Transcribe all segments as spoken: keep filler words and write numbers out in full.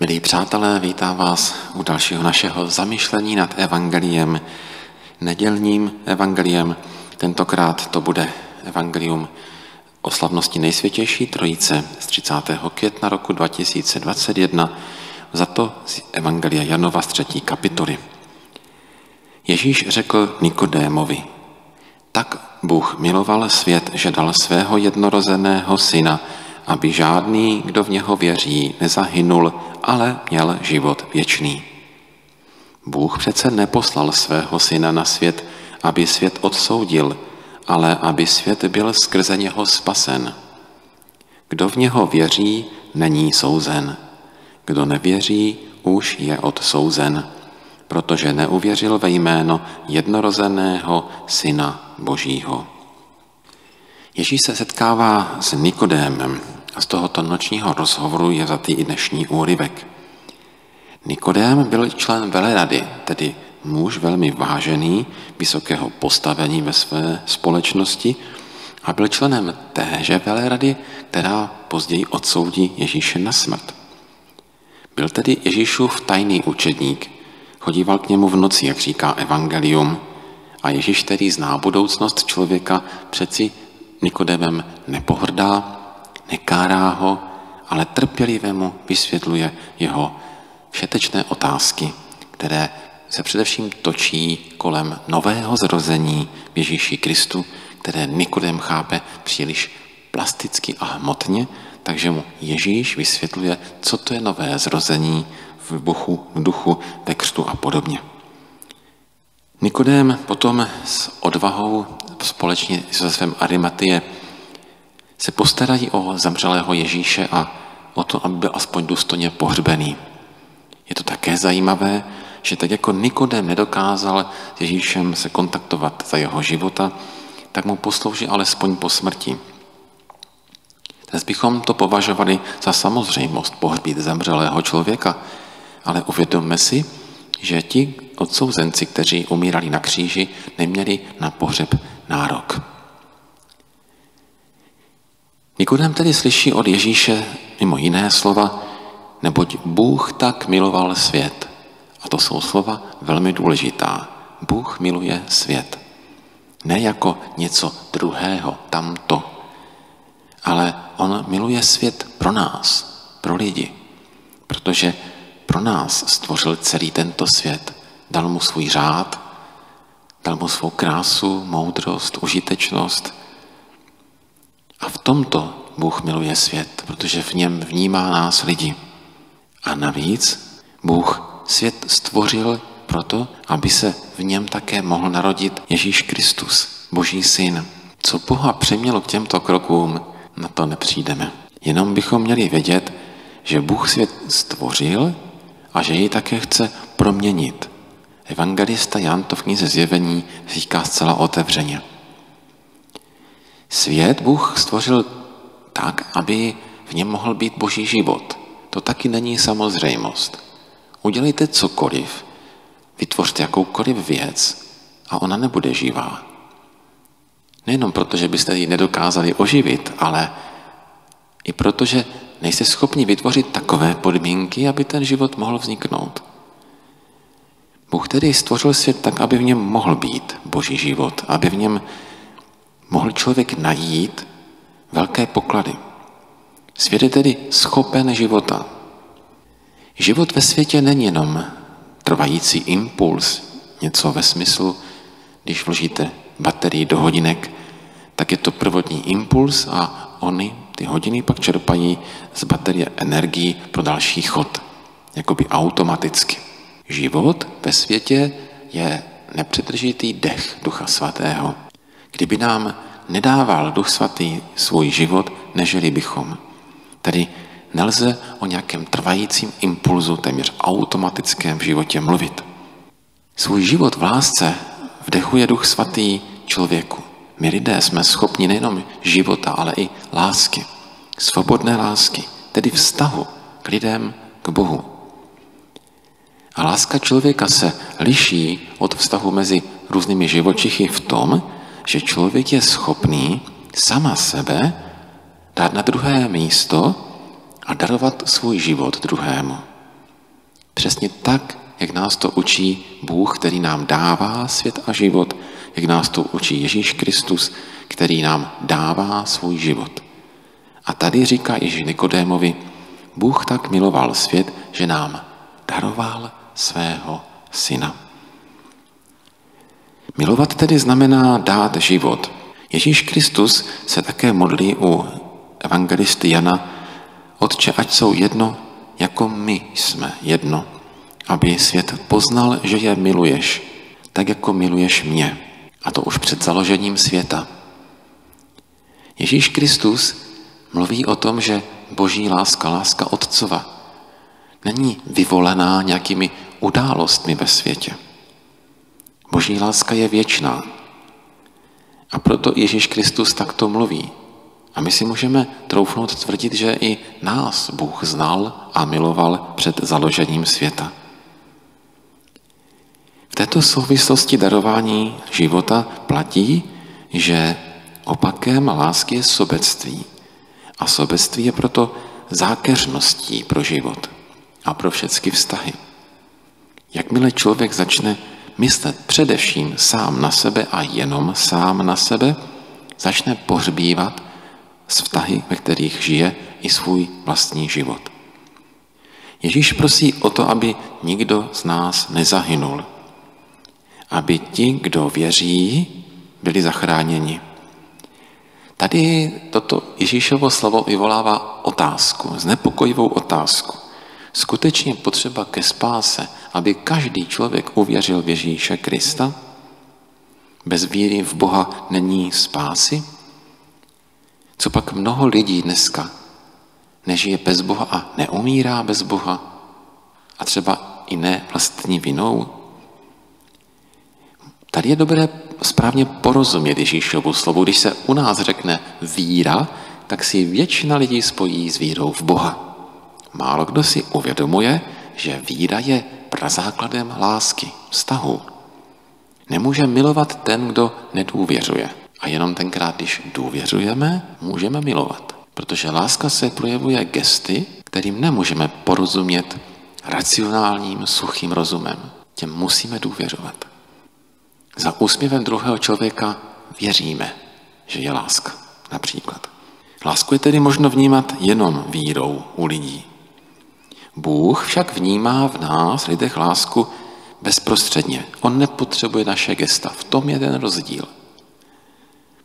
Milí přátelé, vítám vás u dalšího našeho zamyšlení nad evangeliem, nedělním evangeliem. Tentokrát to bude evangelium o slavnosti Nejsvětější Trojice z třicátého května roku dva tisíce dvacet jedna, za to z evangelia Janova z třetí kapitoly. Ježíš řekl Nikodémovi: tak Bůh miloval svět, že dal svého jednorozeného syna, aby žádný, kdo v něho věří, nezahynul, ale měl život věčný. Bůh přece neposlal svého syna na svět, aby svět odsoudil, ale aby svět byl skrze něho spasen. Kdo v něho věří, není souzen. Kdo nevěří, už je odsouzen, protože neuvěřil ve jméno jednorozeného Syna Božího. Ježíš se setkává s Nikodémem a z tohoto nočního rozhovoru je vzatý i dnešní úryvek. Nikodém byl člen velerady, tedy muž velmi vážený, vysokého postavení ve své společnosti, a byl členem téže velerady, která později odsoudí Ježíše na smrt. Byl tedy Ježíšův tajný učedník, chodíval k němu v noci, jak říká evangelium, a Ježíš, který zná budoucnost člověka, přeci Nikodémem nepohrdá, nekárá ho, ale trpělivě mu vysvětluje jeho všetečné otázky, které se především točí kolem nového zrození Ježíši Kristu, které Nikodém chápe příliš plasticky a hmotně, takže mu Ježíš vysvětluje, co to je nové zrození v duchu, v duchu, ve křtu a podobně. Nikodém potom s odvahou společně se svým Arimatejem se postarají o zemřelého Ježíše a o to, aby byl aspoň důstojně pohřbený. Je to také zajímavé, že tak jako Nikodém nedokázal s Ježíšem se kontaktovat za jeho života, tak mu poslouží alespoň po smrti. Dnes bychom to považovali za samozřejmost pohřbít zemřelého člověka, ale uvědomme si, že ti odsouzenci, kteří umírali na kříži, neměli na pohřeb nárok. Nikodém tedy slyší od Ježíše mimo jiné slova, neboť Bůh tak miloval svět. A to jsou slova velmi důležitá. Bůh miluje svět. Ne jako něco druhého, tamto. Ale on miluje svět pro nás, pro lidi. Protože pro nás stvořil celý tento svět. Dal mu svůj řád, dal mu svou krásu, moudrost, užitečnost. A v tomto Bůh miluje svět, protože v něm vnímá nás lidi. A navíc Bůh svět stvořil proto, aby se v něm také mohl narodit Ježíš Kristus, Boží syn. Co Boha přimělo k těmto krokům, na to nepřijdeme. Jenom bychom měli vědět, že Bůh svět stvořil a že jej také chce proměnit. Evangelista Jan to v knize Zjevení říká zcela otevřeně. Svět Bůh stvořil tak, aby v něm mohl být Boží život. To taky není samozřejmost. Udělejte cokoliv, vytvořte jakoukoliv věc a ona nebude živá. Nejenom proto, že byste ji nedokázali oživit, ale i proto, že nejste schopni vytvořit takové podmínky, aby ten život mohl vzniknout. Bůh tedy stvořil svět tak, aby v něm mohl být Boží život, aby v něm mohl člověk najít velké poklady. Svět je tedy schopen života. Život ve světě není jenom trvající impuls, něco ve smyslu, když vložíte baterii do hodinek, tak je to prvotní impuls a ony, ty hodiny, pak čerpají z baterie energii pro další chod, jakoby automaticky. Život ve světě je nepřetržitý dech Ducha Svatého. Kdyby nám nedával Duch Svatý svůj život, nežili bychom. Tedy nelze o nějakém trvajícím impulzu, téměř automatickém v životě mluvit. Svůj život v lásce vdechuje Duch Svatý člověku. My lidé jsme schopni nejenom života, ale i lásky. Svobodné lásky, tedy vztahu k lidem, k Bohu. A láska člověka se liší od vztahu mezi různými živočichy v tom, že člověk je schopný sama sebe dát na druhé místo a darovat svůj život druhému. Přesně tak, jak nás to učí Bůh, který nám dává svět a život, jak nás to učí Ježíš Kristus, který nám dává svůj život. A tady říká Ježíš Nikodémovi, Bůh tak miloval svět, že nám daroval svého syna. Milovat tedy znamená dát život. Ježíš Kristus se také modlí u evangelisty Jana, Otče, ať jsou jedno, jako my jsme jedno, aby svět poznal, že je miluješ, tak jako miluješ mě. A to už před založením světa. Ježíš Kristus mluví o tom, že boží láska, láska Otcova, není vyvolená nějakými událostmi ve světě. Boží láska je věčná. A proto Ježíš Kristus takto mluví. A my si můžeme troufnout tvrdit, že i nás Bůh znal a miloval před založením světa. V této souvislosti darování života platí, že opakem lásky je sobectví. A sobectví je proto zákeřností pro život a pro všechny vztahy. Jakmile člověk začne myslet především sám na sebe a jenom sám na sebe, začne pohřbívat z vztahy, ve kterých žije, i svůj vlastní život. Ježíš prosí o to, aby nikdo z nás nezahynul. Aby ti, kdo věří, byli zachráněni. Tady toto Ježíšovo slovo vyvolává otázku, znepokojivou otázku. Skutečně potřeba ke spáse, aby každý člověk uvěřil v Ježíše Krista? Bez víry v Boha není spásy? Copak mnoho lidí dneska nežije bez Boha a neumírá bez Boha? A třeba i ne vlastní vinou? Tady je dobré správně porozumět Ježíšovu slovu. Když se u nás řekne víra, tak si většina lidí spojí s vírou v Boha. Málo kdo si uvědomuje, že víra je prazákladem lásky, vztahu. Nemůže milovat ten, kdo nedůvěřuje. A jenom tenkrát, když důvěřujeme, můžeme milovat. Protože láska se projevuje gesty, kterým nemůžeme porozumět racionálním, suchým rozumem. Těm musíme důvěřovat. Za úsměvem druhého člověka věříme, že je láska, například. Lásku je tedy možno vnímat jenom vírou u lidí. Bůh však vnímá v nás, lidech, lásku bezprostředně. On nepotřebuje naše gesta. V tom je ten rozdíl.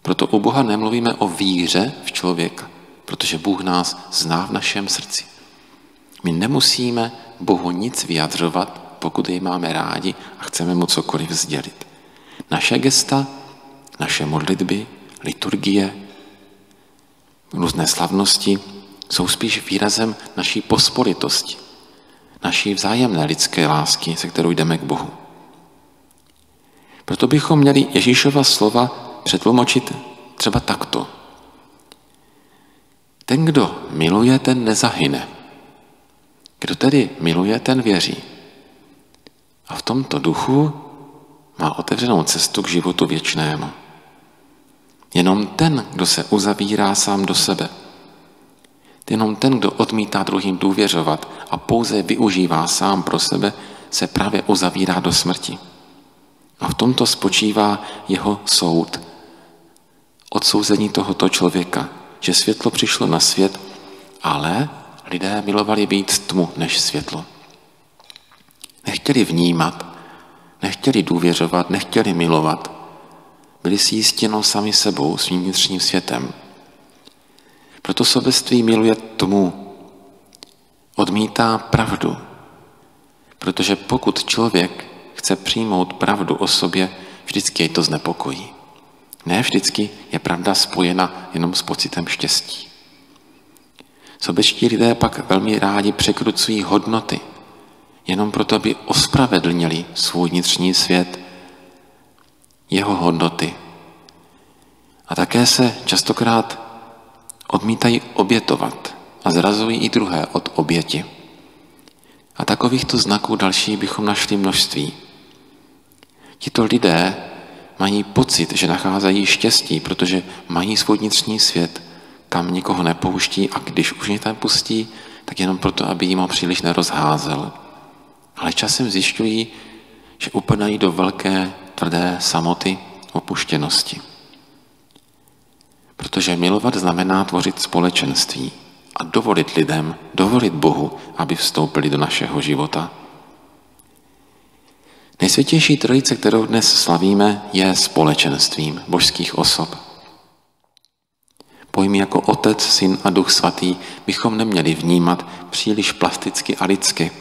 Proto u Boha nemluvíme o víře v člověka, protože Bůh nás zná v našem srdci. My nemusíme Bohu nic vyjadřovat, pokud jej máme rádi a chceme mu cokoliv sdělit. Naše gesta, naše modlitby, liturgie, různé slavnosti jsou spíš výrazem naší pospolitosti, naší vzájemné lidské lásky, se kterou jdeme k Bohu. Proto bychom měli Ježíšova slova přetlumočit třeba takto. Ten, kdo miluje, ten nezahyne. Kdo tedy miluje, ten věří. A v tomto duchu má otevřenou cestu k životu věčnému. Jenom ten, kdo se uzavírá sám do sebe, jenom ten, kdo odmítá druhým důvěřovat a pouze využívá sám pro sebe, se právě uzavírá do smrti. A v tomto spočívá jeho soud. Odsouzení tohoto člověka, že světlo přišlo na svět, ale lidé milovali víc tmu než světlo. Nechtěli vnímat, nechtěli důvěřovat, nechtěli milovat. Byli si jistí sami sebou, svým vnitřním světem. Proto sobectví miluje tmu, odmítá pravdu. Protože pokud člověk chce přijmout pravdu o sobě, vždycky jej to znepokojí. Ne vždycky je pravda spojena jenom s pocitem štěstí. Sobečtí lidé pak velmi rádi překrucují hodnoty, jenom proto, aby ospravedlnili svůj vnitřní svět, jeho hodnoty. A také se častokrát odmítají obětovat a zrazují i druhé od oběti. A takovýchto znaků dalších bychom našli množství. Tito lidé mají pocit, že nacházejí štěstí, protože mají svůj vnitřní svět, kam nikoho nepouští a když už mě tam pustí, tak jenom proto, aby jim ho příliš nerozházel. ale časem zjišťují, že upadají do velké, tvrdé samoty, opuštěnosti. Protože milovat znamená tvořit společenství a dovolit lidem, dovolit Bohu, aby vstoupili do našeho života. Nejsvětější trojice, kterou dnes slavíme, je společenstvím božských osob. Pojmy jako Otec, Syn a Duch Svatý bychom neměli vnímat příliš plasticky a lidsky.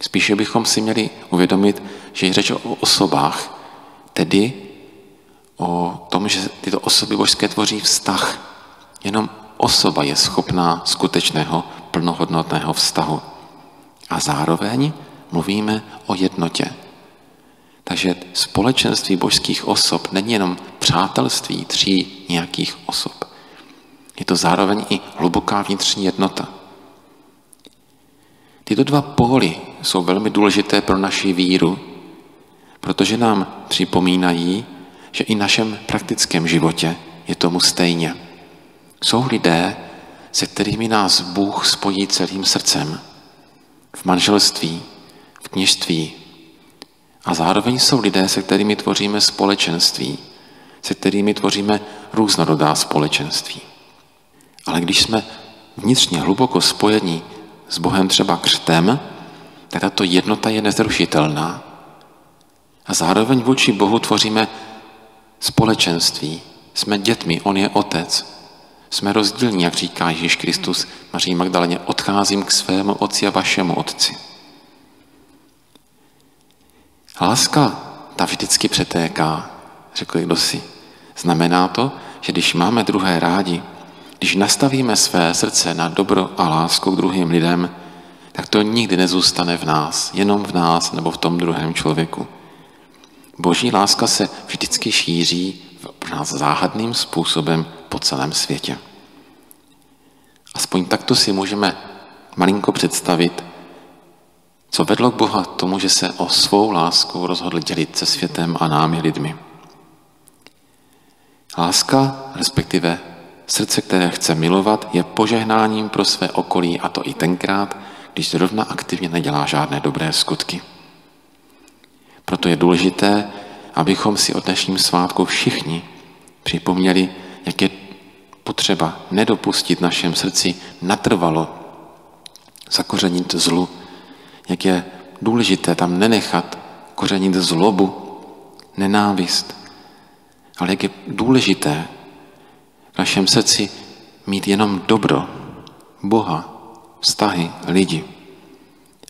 Spíše bychom si měli uvědomit, že je řeč o osobách, tedy o tom, že tyto osoby božské tvoří vztah. Jenom osoba je schopná skutečného, plnohodnotného vztahu. A zároveň mluvíme o jednotě. Takže společenství božských osob není jenom přátelství tří nějakých osob. Je to zároveň i hluboká vnitřní jednota. Tyto dva póly jsou velmi důležité pro naši víru, protože nám připomínají, že i v našem praktickém životě je tomu stejně. Jsou lidé, se kterými nás Bůh spojí celým srdcem. V manželství, v kněžství. A zároveň jsou lidé, se kterými tvoříme společenství, se kterými tvoříme různorodá společenství. Ale když jsme vnitřně hluboko spojeni s Bohem třeba křtem, tak tato jednota je nezrušitelná. A zároveň vůči Bohu tvoříme společenství. Jsme dětmi, on je otec. Jsme rozdílní, jak říká Ježíš Kristus Maří Magdaleně, odcházím k svému otci a vašemu otci. Láska, ta vždycky přetéká, řekl kdosi. Znamená to, že když máme druhé rádi, když nastavíme své srdce na dobro a lásku k druhým lidem, tak to nikdy nezůstane v nás, jenom v nás nebo v tom druhém člověku. Boží láska se vždycky šíří pro nás záhadným způsobem po celém světě. Aspoň takto si můžeme malinko představit, co vedlo k Boha tomu, že se o svou lásku rozhodl dělit se světem a námi lidmi. Láska, respektive srdce, které chce milovat, je požehnáním pro své okolí, a to i tenkrát, když zrovna aktivně nedělá žádné dobré skutky. Proto je důležité, abychom si o dnešním svátku všichni připomněli, jak je potřeba nedopustit v našem srdci natrvalo zakořenit zlu, jak je důležité tam nenechat kořenit zlobu, nenávist, ale jak je důležité v našem srdci mít jenom dobro, Boha, vztahy, lidi.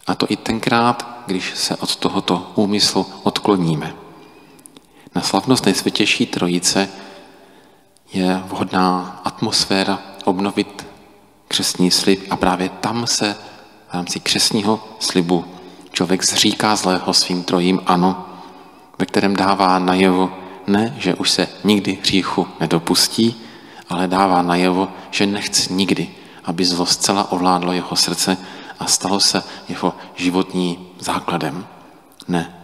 A to i tenkrát, když se od tohoto úmyslu odkloníme. Na slavnost Nejsvětější Trojice je vhodná atmosféra obnovit křestní slib a právě tam se v rámci křestního slibu člověk zříká zlého svým trojím ano, ve kterém dává najevo ne, že už se nikdy hříchu nedopustí, ale dává najevo, že nechce nikdy, aby zlo zcela ovládlo jeho srdce a stalo se jeho životním základem. Ne.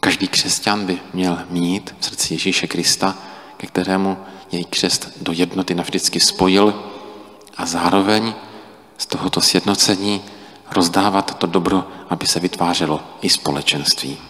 Každý křesťan by měl mít v srdci Ježíše Krista, ke kterému jej křest do jednoty navždycky spojil a zároveň z tohoto sjednocení rozdávat to dobro, aby se vytvářelo i společenství.